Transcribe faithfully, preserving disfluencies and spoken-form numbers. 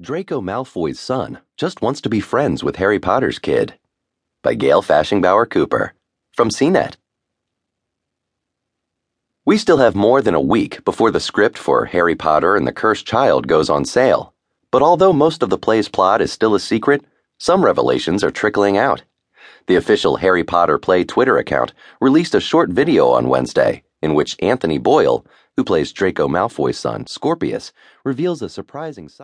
Draco Malfoy's Son Just Wants to Be Friends with Harry Potter's Kid by Gael Fashingbauer Cooper from C net. We still have more than a week before the script for Harry Potter and the Cursed Child goes on sale, but although most of the play's plot is still a secret, some revelations are trickling out. The official Harry Potter Play Twitter account released a short video on Wednesday in which Anthony Boyle, who plays Draco Malfoy's son, Scorpius, reveals a surprising side.